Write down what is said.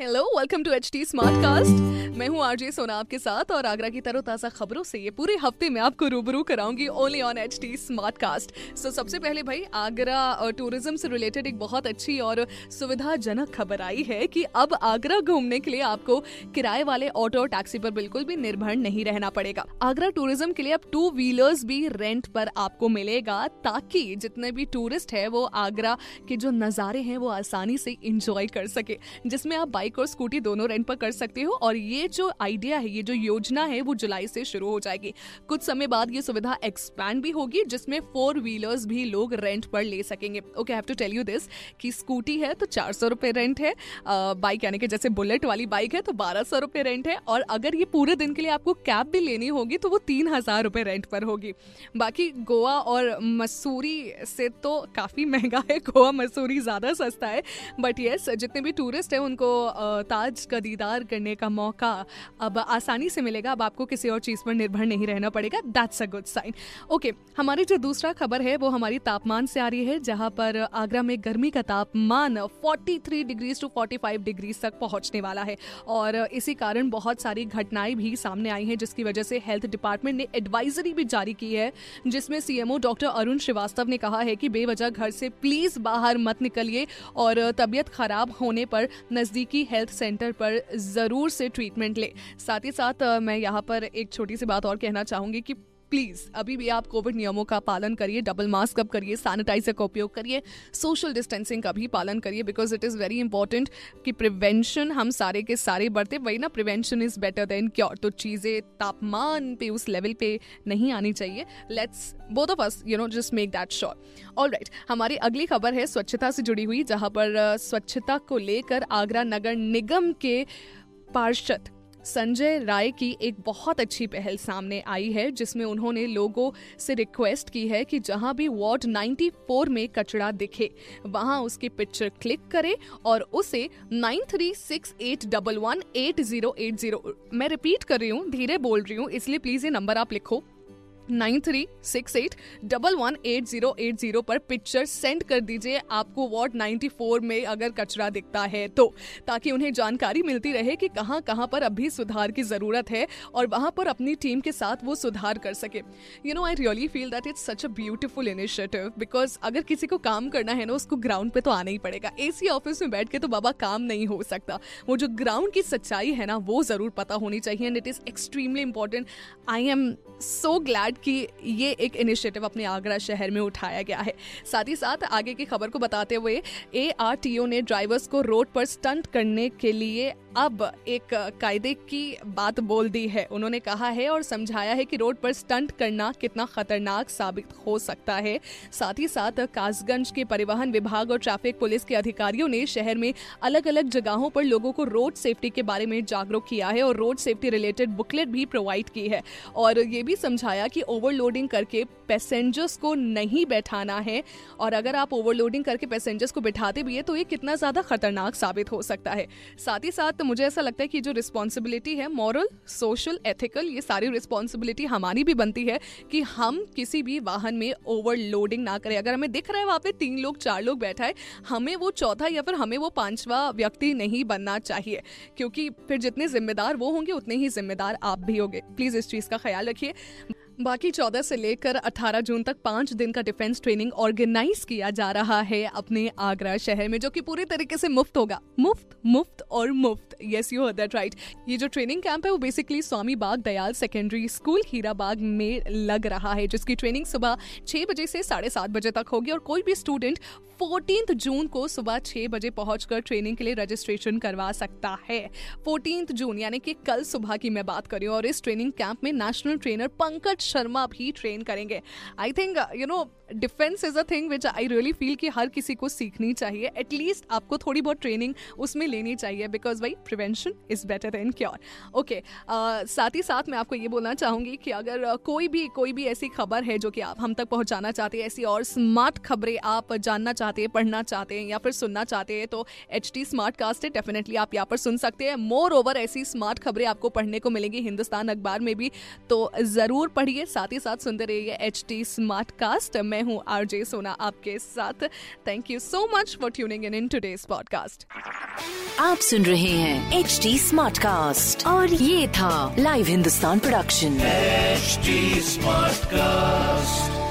Hello, welcome to HT Smartcast। मैं हूँ RJ Sona आपके साथ और आगरा की तरोताजा खबरों से ये पूरे हफ्ते में आपको रूबरू कराऊंगी only on HT Smartcast। So सबसे पहले भाई आगरा टूरिज्म से रिलेटेड एक बहुत अच्छी और सुविधाजनक खबर आई है कि अब आगरा घूमने के लिए आपको किराए वाले ऑटो और टैक्सी पर बिल्कुल भी निर्भर नहीं रहना पड़ेगा। आगरा टूरिज्म के लिए अब टू व्हीलर्स भी रेंट पर आपको मिलेगा ताकि जितने भी टूरिस्ट है वो आगरा के जो नज़ारे हैं वो आसानी से इंजॉय कर सके, जिसमें आप बाइक और स्कूटी दोनों रेंट पर कर सकते हो। और ये जो आइडिया है, ये जो योजना है वो जुलाई से शुरू हो जाएगी। कुछ समय बाद ये सुविधा एक्सपैंड भी होगी जिसमें फोर व्हीलर्स भी लोग रेंट पर ले सकेंगे। Okay, I have to tell you this कि स्कूटी है तो 400 रुपये रेंट है, बाइक यानी कि जैसे बुलेट वाली बाइक है तो 1200 रुपये रेंट है, और अगर ये पूरे दिन के लिए आपको कैब भी लेनी होगी तो वो 3000 रुपये रेंट पर होगी। बाकी गोवा और मसूरी से तो काफ़ी महंगा है, गोवा मसूरी ज़्यादा सस्ता है। बट यस, जितने भी टूरिस्ट हैं उनको ताज का दीदार करने का मौका अब आसानी से मिलेगा। अब आपको किसी और चीज़ पर निर्भर नहीं रहना पड़ेगा। That's a good sign. Okay, हमारी जो दूसरा खबर है वो हमारी तापमान से आ रही है, जहां पर आगरा में गर्मी का तापमान 43 डिग्रीज टू 45 डिग्रीज तक पहुंचने वाला है और इसी कारण बहुत सारी घटनाएं भी सामने आई हैं, जिसकी वजह से हेल्थ डिपार्टमेंट ने एडवाइजरी भी जारी की है, जिसमें CMO डॉक्टर अरुण श्रीवास्तव ने कहा है कि बेवजह घर से प्लीज़ बाहर मत निकलिए और तबीयत खराब होने पर नज़दीकी हेल्थ सेंटर पर ज़रूर से ट्रीटमेंट ले। साथ ही साथ मैं यहाँ पर एक छोटी सी बात और कहना चाहूँगी कि प्लीज़ अभी भी आप कोविड नियमों का पालन करिए, डबल मास्क अप करिए, सैनिटाइजर का उपयोग करिए, सोशल डिस्टेंसिंग का भी पालन करिए, because it is very important कि प्रिवेंशन हम सारे के सारे बरते। वही ना, prevention is better than cure. तो चीज़ें तापमान पे उस लेवल पे नहीं आनी चाहिए। Let's both of us you know just make that sure. Alright, हमारी अगली खबर है स्वच्छता से जुड़ी हुई, जहाँ पर स्वच्छता को लेकर आगरा नगर निगम के पार्षद संजय राय की एक बहुत अच्छी पहल सामने आई है, जिसमें उन्होंने लोगों से रिक्वेस्ट की है कि जहां भी वार्ड 94 में कचरा दिखे वहां उसकी पिक्चर क्लिक करें और उसे 9368118080, मैं रिपीट कर रही हूं, धीरे बोल रही हूं, इसलिए प्लीज़ ये नंबर आप लिखो, 9368118080 पर पिक्चर सेंड कर दीजिए आपको वार्ड 94 में अगर कचरा दिखता है तो, ताकि उन्हें जानकारी मिलती रहे कि कहाँ कहाँ पर अभी सुधार की ज़रूरत है और वहाँ पर अपनी टीम के साथ वो सुधार कर सके। You know, I really feel that it's such a beautiful initiative, because अगर किसी को काम करना है ना, उसको ग्राउंड पे तो आना ही पड़ेगा। AC ऑफिस में बैठ के तो बाबा काम नहीं हो सकता। वो जो ग्राउंड की सच्चाई है ना, वो ज़रूर पता होनी चाहिए। And it is extremely important. I am so glad कि ये एक इनिशिएटिव अपने आगरा शहर में उठाया गया है। साथ ही साथ आगे की खबर को बताते हुए ARTO ने ड्राइवर्स को रोड पर स्टंट करने के लिए अब एक कायदे की बात बोल दी है। उन्होंने कहा है और समझाया है कि रोड पर स्टंट करना कितना खतरनाक साबित हो सकता है। साथ ही साथ कासगंज के परिवहन विभाग और ट्रैफिक पुलिस के अधिकारियों ने शहर में अलग अलग जगहों पर लोगों को रोड सेफ्टी के बारे में जागरूक किया है और रोड सेफ्टी रिलेटेड बुकलेट भी प्रोवाइड की है और ये भी समझाया कि ओवरलोडिंग करके पैसेंजर्स को नहीं बैठाना है और अगर आप ओवरलोडिंग करके पैसेंजर्स को बैठाते भी है तो ये कितना ज़्यादा खतरनाक साबित हो सकता है। साथ ही साथ मुझे ऐसा लगता है कि जो रिस्पॉन्सिबिलिटी है, मॉरल, सोशल, एथिकल, ये सारी रिस्पॉन्सिबिलिटी हमारी भी बनती है कि हम किसी भी वाहन में ओवरलोडिंग ना करें। अगर हमें दिख रहा है वहाँ पे 3 लोग 4 लोग बैठा है, हमें वो चौथा या फिर हमें वो 5वां व्यक्ति नहीं बनना चाहिए, क्योंकि फिर जितने जिम्मेदार वो होंगे उतने ही जिम्मेदार आप भी होंगे। प्लीज़ इस चीज़ का ख्याल रखिए। बाकी 14 से लेकर 18 जून तक 5 दिन का डिफेंस ट्रेनिंग ऑर्गेनाइज किया जा रहा है अपने आगरा शहर में, जो कि पूरी तरीके से मुफ्त होगा। मुफ्त। Yes, you heard that right. ये जो ट्रेनिंग कैंप है वो basically Swami Bagh Dayal secondary school Hirabagh में लग रहा है, जिसकी ट्रेनिंग सुबह 6 बजे से 7:30 बजे तक होगी और कोई भी स्टूडेंट 14 जून को सुबह 6 बजे पहुंचकर ट्रेनिंग के लिए रजिस्ट्रेशन करवा सकता है। 14 जून यानी कि कल सुबह की मैं बात कर रही हूँ और इस ट्रेनिंग कैंप में नेशनल ट्रेनर पंकज शर्मा भी ट्रेन करेंगे. I think you know defence is a thing which I really feel कि हर किसी को सीखनी चाहिए. एटलीस्ट आपको थोड़ी बहुत ट्रेनिंग उसमें लेनी चाहिए बिकॉज भाई prevention is better than cure. Okay, साथ ही साथ मैं आपको ये बोलना चाहूँगी कि अगर कोई भी ऐसी खबर है जो कि आप हम तक पहुँचाना चाहते हैं, ऐसी और स्मार्ट खबरें आप जानना चाहते हैं, पढ़ना चाहते हैं या फिर सुनना चाहते हैं तो HT Smartcast है, डेफिनेटली आप यहाँ पर सुन सकते हैं. मोर ओवर ऐसी स्मार्ट खबरें आपको पढ़ने को मिलेंगी हिंदुस्तान अखबार में भी, तो ज़रूर पढ़िए. साथ ही साथ सुनते रहिए HT Smartcast. मैं हूँ आरजे सोना आपके साथ. Thank you so much for tuning in today's podcast. आप सुन रहे हैं HT Smartcast और ये था live Hindustan production HT Smartcast.